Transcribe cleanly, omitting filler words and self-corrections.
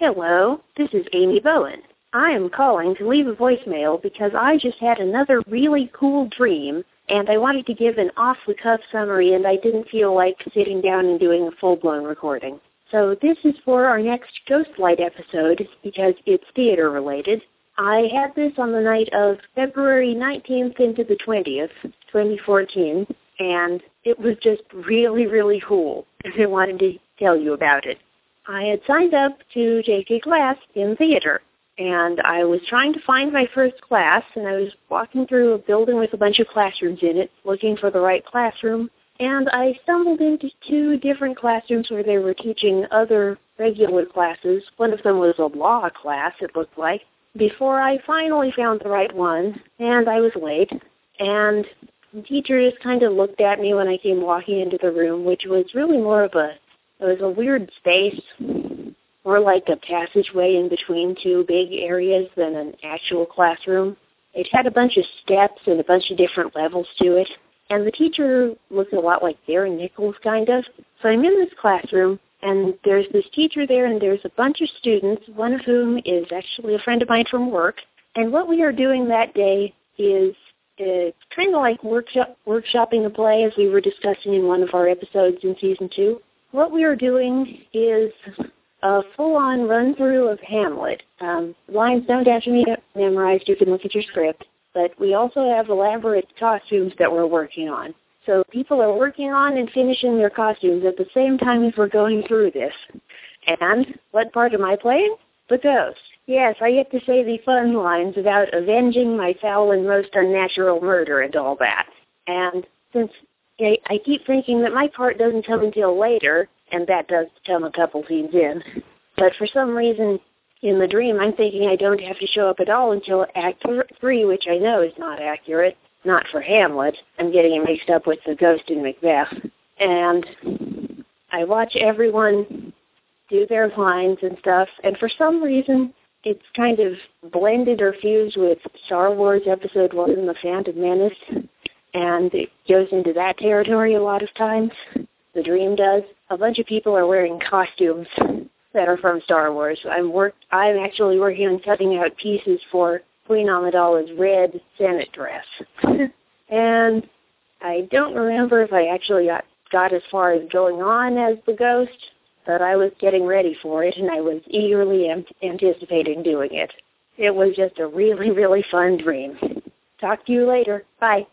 Hello, this is Amy Bowen. I am calling to leave a voicemail because I just had another really cool dream, and I wanted to give an off-the-cuff summary, and I didn't feel like sitting down and doing a full-blown recording. So this is for our next Ghostlight episode because it's theater-related. I had this on the night of February 19th into the 20th, 2014, and it was just really, really cool, and I wanted to tell you about it. I had signed up to take a class in theater, and I was trying to find my first class, and I was walking through a building with a bunch of classrooms in it, looking for the right classroom, and I stumbled into two different classrooms where they were teaching other regular classes. One of them was a law class, it looked like, before I finally found the right one, and I was late, and the teacher just kind of looked at me when I came walking into the room, which was really more of a it was a weird space, more like a passageway in between two big areas than an actual classroom. It had a bunch of steps and a bunch of different levels to it, and the teacher looked a lot like Darren Nichols, kind of. So I'm in this classroom, and there's this teacher there, and there's a bunch of students, one of whom is actually a friend of mine from work. And what we are doing that day is kind of like workshopping a play, as we were discussing in one of our episodes in Season 2. What we are doing is a full-on run-through of Hamlet. Lines don't have to be memorized. You can look at your script. But we also have elaborate costumes that we're working on. So people are working on and finishing their costumes at the same time as we're going through this. And what part am I playing? The ghost. Yes, I get to say the fun lines about avenging my foul and most unnatural murder and all that. And since I keep thinking that my part doesn't come until later, and that does come a couple scenes in. But for some reason, in the dream, I'm thinking I don't have to show up at all until Act 3, which I know is not accurate, not for Hamlet. I'm getting it mixed up with the ghost in Macbeth. And I watch everyone do their lines and stuff, and for some reason, it's kind of blended or fused with Star Wars Episode 1 and the Phantom Menace. And it goes into that territory a lot of times. The dream does. A bunch of people are wearing costumes that are from Star Wars. I'm actually working on cutting out pieces for Queen Amidala's red Senate dress. And I don't remember if I actually got as far as going on as the ghost, but I was getting ready for it, and I was eagerly anticipating doing it. It was just a really, really fun dream. Talk to you later. Bye.